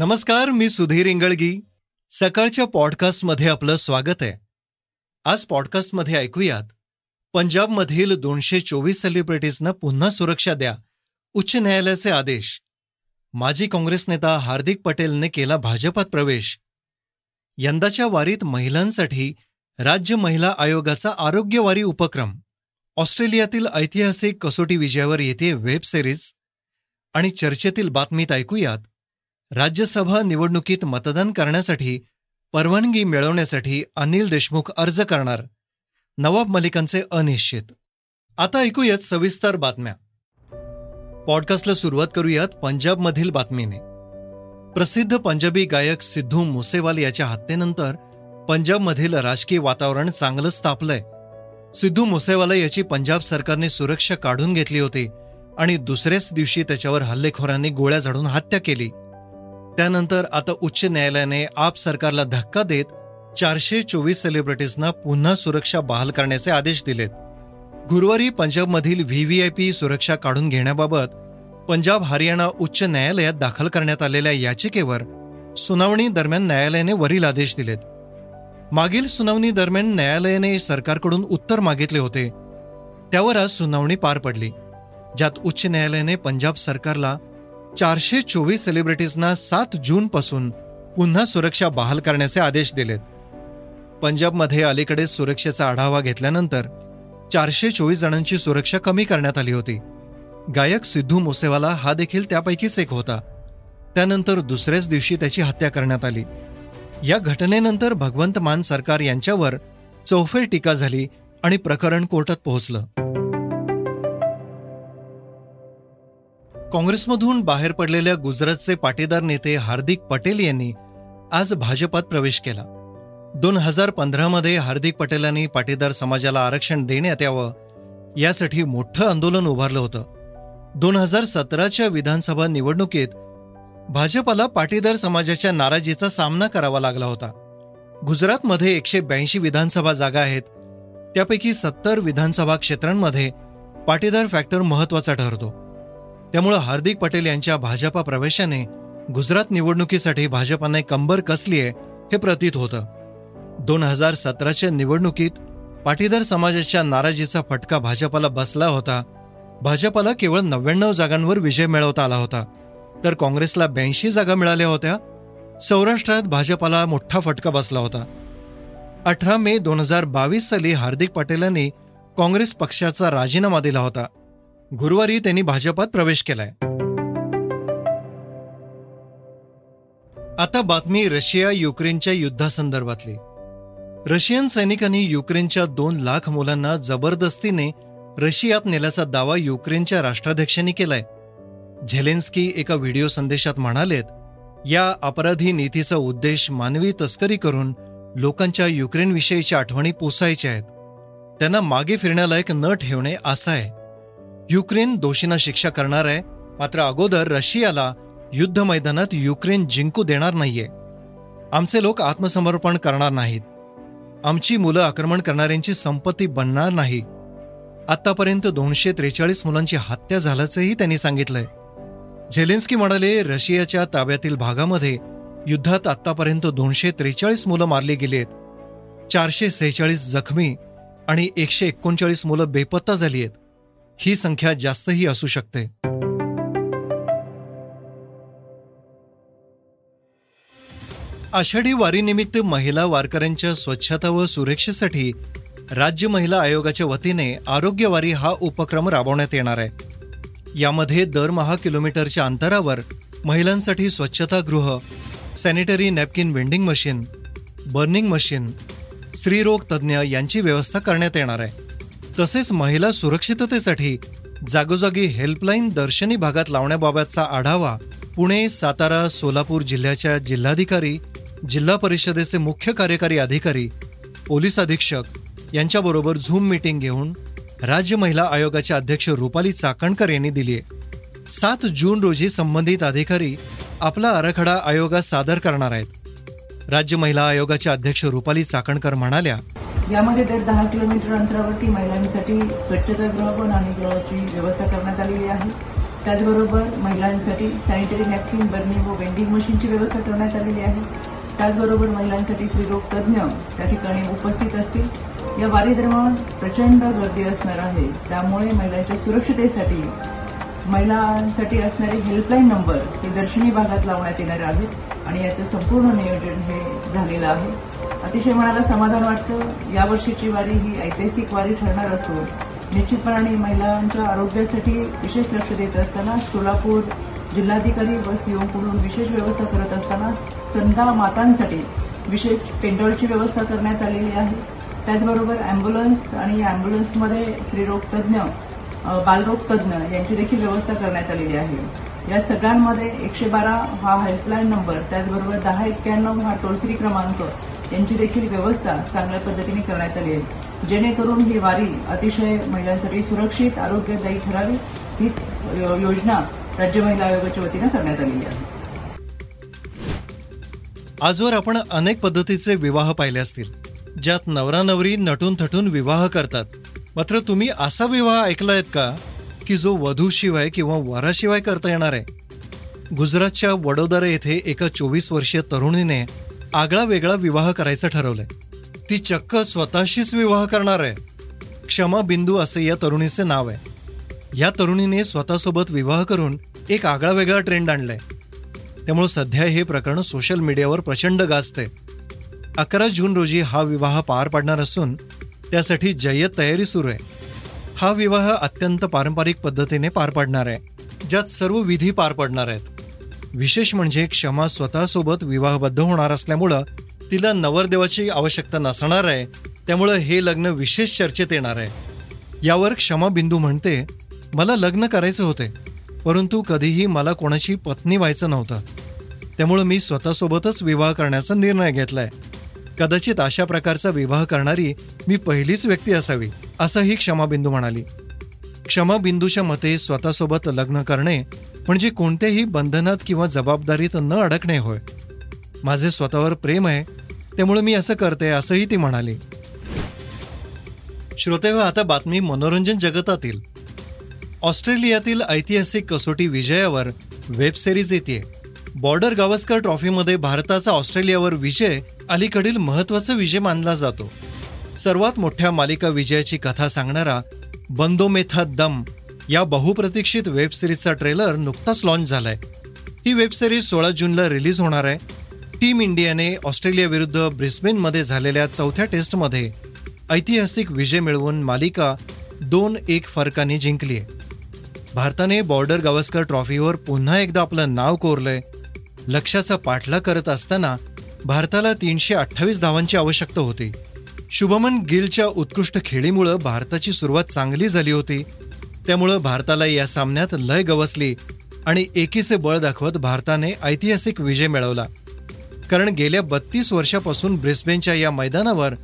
नमस्कार, मी सुधीर इंगळगी. सकाळच्या पॉडकास्टमध्ये आपलं स्वागत आहे. आज पॉडकास्टमध्ये ऐकूयात, पंजाबमधील 224 सेलिब्रिटीजना पुन्हा सुरक्षा द्या, उच्च न्यायालयाचे आदेश. माजी काँग्रेस नेता हार्दिक पटेलने केला भाजपात प्रवेश. यंदाच्या वारीत महिलांसाठी राज्य महिला आयोगाचा आरोग्यवारी उपक्रम. ऑस्ट्रेलियातील ऐतिहासिक कसोटी विजयावर येते वेब सिरीज. आणि चर्चेतील बातमीत ऐकूयात, राज्यसभा निवडणुकीत मतदान करण्यासाठी परवानगी मिळवण्यासाठी अनिल देशमुख अर्ज करणार. नवाब मलिकांचे अनिश्चित. आता ऐकूयात सविस्तर बातम्या. पॉडकास्टला सुरुवात करूयात पंजाबमधील बातमीने. प्रसिद्ध पंजाबी गायक सिद्धू मूसेवाल याच्या हत्येनंतर पंजाबमधील राजकीय वातावरण चांगलंच तापलंय. सिद्धू मूसेवाला याची पंजाब सरकारने सुरक्षा काढून घेतली होती आणि दुसऱ्याच दिवशी त्याच्यावर हल्लेखोरांनी गोळ्या झाडून हत्या केली. त्यानंतर आता उच्च न्यायालयाने आप सरकारला धक्का देत 424 सेलिब्रिटीजना पुन्हा सुरक्षा बहाल करण्याचे आदेश दिलेत. गुरुवारी पंजाबमधील व्हीव्हीआयपी सुरक्षा काढून घेण्याबाबत पंजाब हरियाणा उच्च न्यायालयात दाखल करण्यात आलेल्या याचिकेवर सुनावणी दरम्यान न्यायालयाने वरील आदेश दिलेत. मागील सुनावणी दरम्यान न्यायालयाने सरकारकडून उत्तर मागितले होते, त्यावर आज सुनावणी पार पडली, ज्यात उच्च न्यायालयाने पंजाब सरकारला 424 सेलिब्रिटीजना 7 जूनपासून पुन्हा सुरक्षा बहाल करण्याचे आदेश दिलेत. पंजाबमध्ये अलीकडे सुरक्षेचा आढावा घेतल्यानंतर 424 जणांची सुरक्षा कमी करण्यात आली होती. गायक सिद्धू मूसेवाला हा देखील त्यापैकीच एक होता. त्यानंतर दुसऱ्याच दिवशी त्याची हत्या करण्यात आली. या घटनेनंतर भगवंत मान सरकार यांच्यावर चौफेर टीका झाली आणि प्रकरण कोर्टात पोहोचलं. काँग्रेसमधून बाहेर पडलेल्या गुजरातचे पाटीदार नेते हार्दिक पटेल यांनी आज भाजपात प्रवेश केला. 2015 मध्ये हार्दिक पटेलांनी पाटीदार समाजाला आरक्षण देण्यात यावं यासाठी मोठं आंदोलन उभारलं होतं. 2017च्या विधानसभा निवडणुकीत भाजपाला पाटीदार समाजाच्या नाराजीचा सामना करावा लागला होता. गुजरातमध्ये 182 विधानसभा जागा आहेत. त्यापैकी 70 विधानसभा क्षेत्रांमध्ये पाटीदार फॅक्टर महत्त्वाचा ठरतो. त्यामुळं हार्दिक पटेल यांच्या भाजपा प्रवेशाने गुजरात निवडणुकीसाठी भाजपाने कंबर कसली आहे हे प्रतीत होतं. 2017च्या निवडणुकीत पाटीदार समाजाच्या नाराजीचा फटका भाजपाला बसला होता. भाजपाला केवळ 99 जागांवर विजय मिळवता आला होता, तर काँग्रेसला 82 जागा मिळाल्या होत्या. सौराष्ट्रात भाजपाला मोठा फटका बसला होता. 18 मे 2022 साली हार्दिक पटेलांनी काँग्रेस पक्षाचा राजीनामा दिला होता. गुरुवारी त्यांनी भाजपात प्रवेश केलाय. आता बातमी रशिया युक्रेनच्या युद्धासंदर्भातली. रशियन सैनिकांनी युक्रेनच्या 2 लाख मुलांना जबरदस्तीने रशियात नेल्याचा दावा युक्रेनच्या राष्ट्राध्यक्षांनी केलाय. झेलेन्स्की एका व्हिडिओ संदेशात म्हणालेत, या अपराधी नीतीचा उद्देश मानवी तस्करी करून लोकांच्या युक्रेनविषयीच्या आठवणी पुसायच्या आहेत. त्यांना मागे फिरण्यालायक न ठेवणे असा आहे. युक्रेन दोषींना शिक्षा करणार आहे, मात्र अगोदर रशियाला युद्ध मैदानात युक्रेन जिंकू देणार नाहीये. आमचे लोक आत्मसमर्पण करणार नाहीत. आमची मुलं आक्रमण करणाऱ्यांची संपत्ती बनणार नाही. आतापर्यंत 243 मुलांची हत्या झाल्याचंही त्यांनी सांगितलंय. झेलेन्स्की म्हणाले, रशियाच्या ताब्यातील भागामध्ये युद्धात आतापर्यंत 243 मुलं मारली गेली आहेत, 446 जखमी आणि 139 मुलं बेपत्ता झाली आहेत. ही संख्या जास्तही असू शकते. आषाढी वारीनिमित्त महिला वारकऱ्यांच्या स्वच्छता व सुरक्षेसाठी राज्य महिला आयोगाच्या वतीने आरोग्यवारी हा उपक्रम राबवण्यात येणार आहे. यामध्ये दरमहा किलोमीटरच्या अंतरावर महिलांसाठी स्वच्छतागृह, sanitary napkin vending machine, burning machine, स्त्रीरोग तज्ज्ञ यांची व्यवस्था करण्यात येणार आहे. तसेच महिला सुरक्षिततेसाठी जागोजागी हेल्पलाईन दर्शनी भागात लावण्याबाबतचा आढावा पुणे, सातारा, सोलापूर जिल्ह्याच्या जिल्हाधिकारी, जिल्हा परिषदेचे मुख्य कार्यकारी अधिकारी, पोलीस अधीक्षक यांच्याबरोबर झूम मीटिंग घेऊन राज्य महिला आयोगाच्या अध्यक्ष रुपाली चाकणकर यांनी दिली आहे. 7 जून रोजी संबंधित अधिकारी आपला आराखडा आयोगात सादर करणार आहेत. राज्य महिला आयोगाच्या अध्यक्ष रुपाली चाकणकर म्हणाल्या, यामध्ये दर 10 किलोमीटर अंतरावरती महिलांसाठी स्वच्छतागृह व नाणीगृहाची व्यवस्था करण्यात आलेली आहे. त्याचबरोबर महिलांसाठी सॅनिटरी नॅपकिन, बर्निंग व वेंडिंग मशीनची व्यवस्था करण्यात आलेली आहे. त्याचबरोबर महिलांसाठी स्त्रीरोग तज्ज्ञ त्या ठिकाणी उपस्थित असतील. या वारीदरम्यान प्रचंड गर्दी असणार आहे, त्यामुळे महिलांच्या सुरक्षिततेसाठी महिलांसाठी असणारे हेल्पलाईन नंबर हे दर्शनी भागात लावण्यात येणार आहेत आणि याचं संपूर्ण नियोजन हे झालेलं आहे. अतिशय मनाला समाधान वाटतं. यावर्षीची वारी ही ऐतिहासिक वारी ठरणार असून निश्चितपणाने महिलांच्या आरोग्यासाठी विशेष लक्ष देत असताना सोलापूर जिल्हाधिकारी व सीओकडून विशेष व्यवस्था करत असताना स्तनदा मातांसाठी विशेष पेंडॉलची व्यवस्था करण्यात आलेली आहे. त्याचबरोबर अँब्युलन्स आणि अँब्युलन्समध्ये स्त्रीरोग तज्ज्ञ, बालरोग तज्ज्ञ यांची देखील व्यवस्था करण्यात आलेली आहे. या सगळ्यांमध्ये 112 हा हेल्पलाईन नंबर, त्याचबरोबर 1091 हा टोल फ्री क्रमांक यांची देखील व्यवस्था चांगल्या पद्धतीने करण्यात आली आहे, जेणेकरून ही वारी अतिशय महिलांसाठी सुरक्षित, आरोग्यदायी ठरावी ही योजना राज्य महिला आयोगाच्या वतीनं करण्यात आलेली आहे. आजवर आपण अनेक पद्धतीचे विवाह पाहिले असतील, ज्यात नवरा नवरी नटून थटून विवाह करतात. मात्र तुम्ही असा विवाह ऐकला आहेत का की जो वधूशिवाय किंवा वराशिवाय करता येणार आहे? गुजरातच्या वडोदरा येथे एका 24 वर्षीय तरुणीने आगळा वेगळा विवाह करायचं ठरवलंय. ती चक्क स्वतःशीच विवाह करणार आहे. क्षमा बिंदू असे या तरुणीचे नाव आहे. या तरुणीने स्वतःसोबत विवाह करून एक आगळा वेगळा ट्रेंड आणलाय, त्यामुळे सध्या हे प्रकरण सोशल मीडियावर प्रचंड गाजते. 11 जून रोजी हा विवाह पार पाडणार असून त्यासाठी जय्यत तयारी सुरू आहे. हा विवाह अत्यंत पारंपरिक पद्धतीने पार पाडणार आहे, ज्यात सर्व विधी पार पडणार आहेत. विशेष म्हणजे क्षमा स्वतःसोबत विवाहबद्ध होणार असल्यामुळं तिला नवरदेवाची आवश्यकता नसणार आहे, त्यामुळं हे लग्न विशेष चर्चेत येणार आहे. यावर क्षमा बिंदू म्हणते, मला लग्न करायचे होते, परंतु कधीही मला कोणाची पत्नी व्हायचं नव्हतं, त्यामुळं मी स्वतःसोबतच विवाह करण्याचा निर्णय घेतला आहे. कदाचित अशा प्रकारचा विवाह करणारी मी पहिलीच व्यक्ती असावी, असंही क्षमाबिंदू म्हणाली. क्षमाबिंदूच्या मते स्वतःसोबत लग्न करणे म्हणजे कोणत्याही बंधनात किंवा जबाबदारीत न अडकणे होय. माझे स्वतःवर प्रेम आहे, त्यामुळे मी असं करते, असंही ती म्हणाली. श्रोतेहो, आता बातमी मनोरंजन जगतातील. ऑस्ट्रेलियातील ऐतिहासिक कसोटी विजयावर वेब सिरीज येते. बॉर्डर गावस्कर ट्रॉफीमध्ये भारताचा ऑस्ट्रेलियावर विजय अलीकडील महत्त्वाचा विजय मानला जातो. सर्वात मोठ्या मालिका विजयाची कथा सांगणारा बंदो मेथा दम या बहुप्रतीक्षित वेब सिरीजचा ट्रेलर नुकताच लॉन्च झालाय. ही वेब सिरीज 16 जूनला रिलीज होणार आहे. टीम इंडियाने ऑस्ट्रेलियाविरुद्ध ब्रिस्बेनमध्ये झालेल्या 4थ्या टेस्टमध्ये ऐतिहासिक विजय मिळवून मालिका 2-1 फरकाने जिंकली आहे. भारताने बॉर्डर गावस्कर ट्रॉफीवर पुन्हा एकदा आपलं नाव कोरलंय. लक्ष्याचा पाठलाग करत असताना भारताला 328 धावांची आवश्यकता होती. शुभमन गिलच्या उत्कृष्ट खेळीमुळं भारताची सुरुवात चांगली झाली होती, त्यामुळं भारताला या सामन्यात लय गवसली आणि एकीचे बळ दाखवत भारताने ऐतिहासिक विजय मिळवला. कारण गेल्या 32 वर्षापासून ब्रिस्बेनच्या या मैदानावर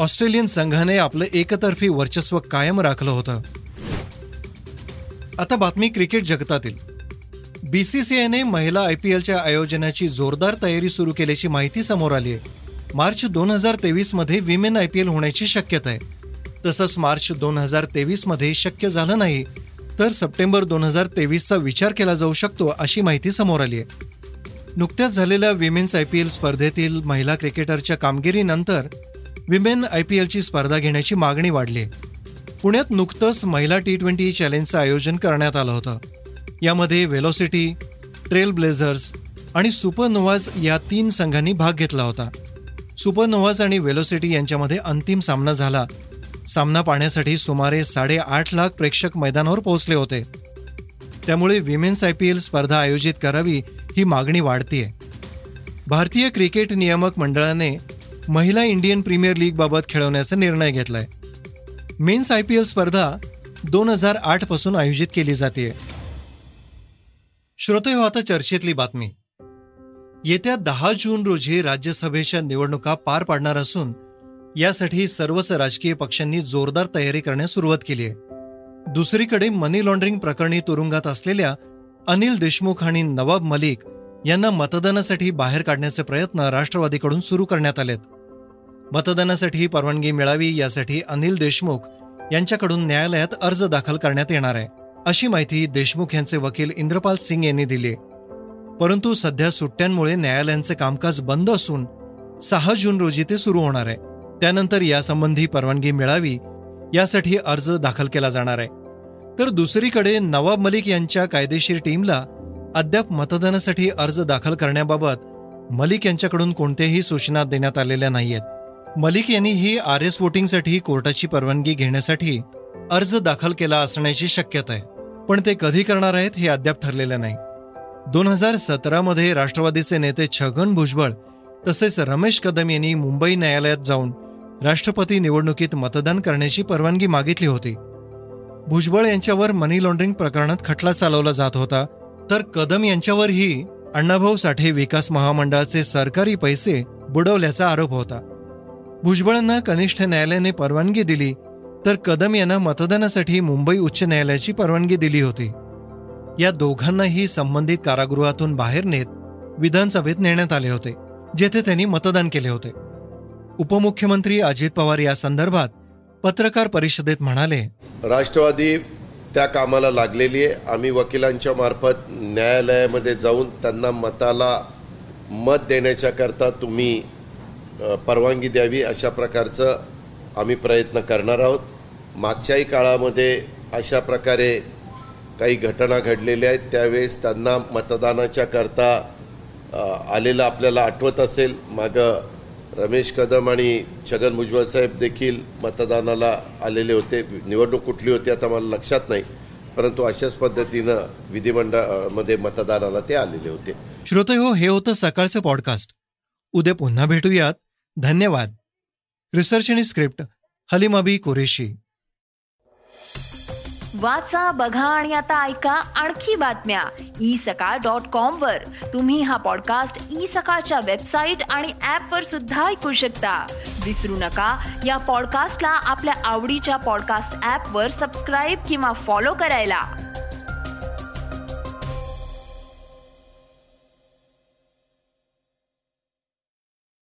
ऑस्ट्रेलियन संघाने आपलं एकतर्फी वर्चस्व कायम राखलं होतं. आता बातमी क्रिकेट जगतातील. बीसीसीआयने महिला IPLच्या आयोजनाची जोरदार तयारी सुरू केल्याची माहिती समोर आली आहे. मार्च 2023मध्ये विमेन IPL होण्याची शक्यता आहे. तसंच मार्च 2023मध्ये शक्य झालं नाही तर सप्टेंबर 2023चा विचार केला जाऊ शकतो, अशी माहिती समोर आली आहे. नुकत्याच झालेल्या विमेन्स IPL स्पर्धेतील महिला क्रिकेटरच्या कामगिरीनंतर विमेन IPLची स्पर्धा घेण्याची मागणी वाढली आहे. पुण्यात नुकतंच महिला T20 चॅलेंजचं आयोजन करण्यात आलं होतं. यामध्ये वेलोसिटी, ट्रेलब्लेझर्स आणि सुपरनोवाज या 3 संघांनी भाग घेतला होता. सुपरनोवाज आणि वेलोसिटी यांच्यामध्ये अंतिम सामना झाला. सामना पाहण्यासाठी सुमारे 8.5 लाख प्रेक्षक मैदानावर पोहोचले होते. त्यामुळे विमेन्स IPL स्पर्धा आयोजित करावी ही मागणी वाढतीये. भारतीय क्रिकेट नियामक मंडळाने महिला इंडियन प्रीमियर लीगबाबत खेळवण्याचा निर्णय घेतलाय. मेन्स IPL स्पर्धा 2008पासून आयोजित केली जाते. श्रोतेहो, आता चर्चेतली बातमी. येत्या 10 जून रोजी राज्यसभेच्या निवडणुका पार पाडणार असून यासाठी सर्वच राजकीय पक्षांनी जोरदार तयारी करण्यास सुरुवात केली आहे. दुसरीकडे मनी लॉन्ड्रिंग प्रकरणी तुरुंगात असलेल्या अनिल देशमुख आणि नवाब मलिक यांना मतदानासाठी बाहेर काढण्याचे प्रयत्न राष्ट्रवादीकडून सुरू करण्यात आलेत. मतदानासाठी परवानगी मिळावी यासाठी अनिल देशमुख यांच्याकडून न्यायालयात अर्ज दाखल करण्यात येणार आहे, अशी माहिती देशमुख यांचे वकील इंद्रपाल सिंग यांनी दिली. परंतु सध्या सुट्ट्यांमुळे न्यायालयांचे कामकाज बंद असून 6 जून रोजी ते सुरू होणार आहे. त्यानंतर यासंबंधी परवानगी मिळावी यासाठी अर्ज दाखल केला जाणार आहे. तर दुसरीकडे नवाब मलिक यांच्या कायदेशीर टीमला अद्याप मतदानासाठी अर्ज दाखल करण्याबाबत मलिक यांच्याकडून कोणत्याही सूचना देण्यात आलेल्या नाही आहेत. मलिक यांनी ही RS वोटिंगसाठी कोर्टाची परवानगी घेण्यासाठी अर्ज दाखल केला असण्याची शक्यता आहे, पण ते कधी करणार आहेत हे अद्याप ठरलेलं नाही. 2017 मध्ये राष्ट्रवादीचे नेते छगन भुजबळ तसेच रमेश कदम यांनी मुंबई न्यायालयात जाऊन राष्ट्रपती निवडणुकीत मतदान करण्याची परवानगी मागितली होती. भुजबळ यांच्यावर मनी लॉन्ड्रिंग प्रकरणात खटला चालवला जात होता, तर कदम यांच्यावरही अण्णाभाऊ साठे विकास महामंडळाचे सरकारी पैसे बुडवल्याचा आरोप होता. भुजबळांना कनिष्ठ न्यायालयाने परवानगी दिली, तर कदम यांना मतदानासाठी मुंबई उच्च न्यायालयाची परवानगी दिली होती. या दोघांनाही संबंधित कारागृहातून बाहेर नेत विधानसभेत नेण्यात आले होते, जेथे त्यांनी मतदान केले होते. उपमुख्यमंत्री अजित पवार या संदर्भात पत्रकार परिषदेत म्हणाले, राष्ट्रवादी त्या कामाला लागलेली आहे. आम्ही वकिलांच्या मार्फत न्यायालयामध्ये जाऊन त्यांना मत देण्याच्याकरता तुम्ही परवानगी द्यावी, अशा प्रकारचं आम्ही प्रयत्न करणार आहोत. मागच्याही काळामध्ये अशा प्रकारे काही घटना घडलेल्या आहेत. त्यावेळेस त्यांना मतदानाच्याकरता आलेलं आपल्याला आठवत असेल. मागं रमेश कदम आणि छगन भुजबळ साहेब देखील मतदानाला आलेले होते. निवडणूक कुठली होती आता मला लक्षात नाही, परंतु अशाच पद्धतीनं विधिमंडळामध्ये मतदानाला ते आलेले होते. श्रोतेहो, हे होतं सकाळचं पॉडकास्ट. उद्या पुन्हा भेटूयात. धन्यवाद. रिसर्च आणि स्क्रिप्ट हलिमाबी कुरेशी. वाचा, बघा आणि आता ऐका आणखी बातम्या e-saka.com वर. तुम्ही हा पॉडकास्ट e-sakaच्या वेबसाईट आणि ॲप वर सुद्धा ऐकू शकता. विसरू नका, या पॉडकास्टला आपल्या आवडीच्या पॉडकास्ट ॲप वर सबस्क्राईब किंवा फॉलो करायला.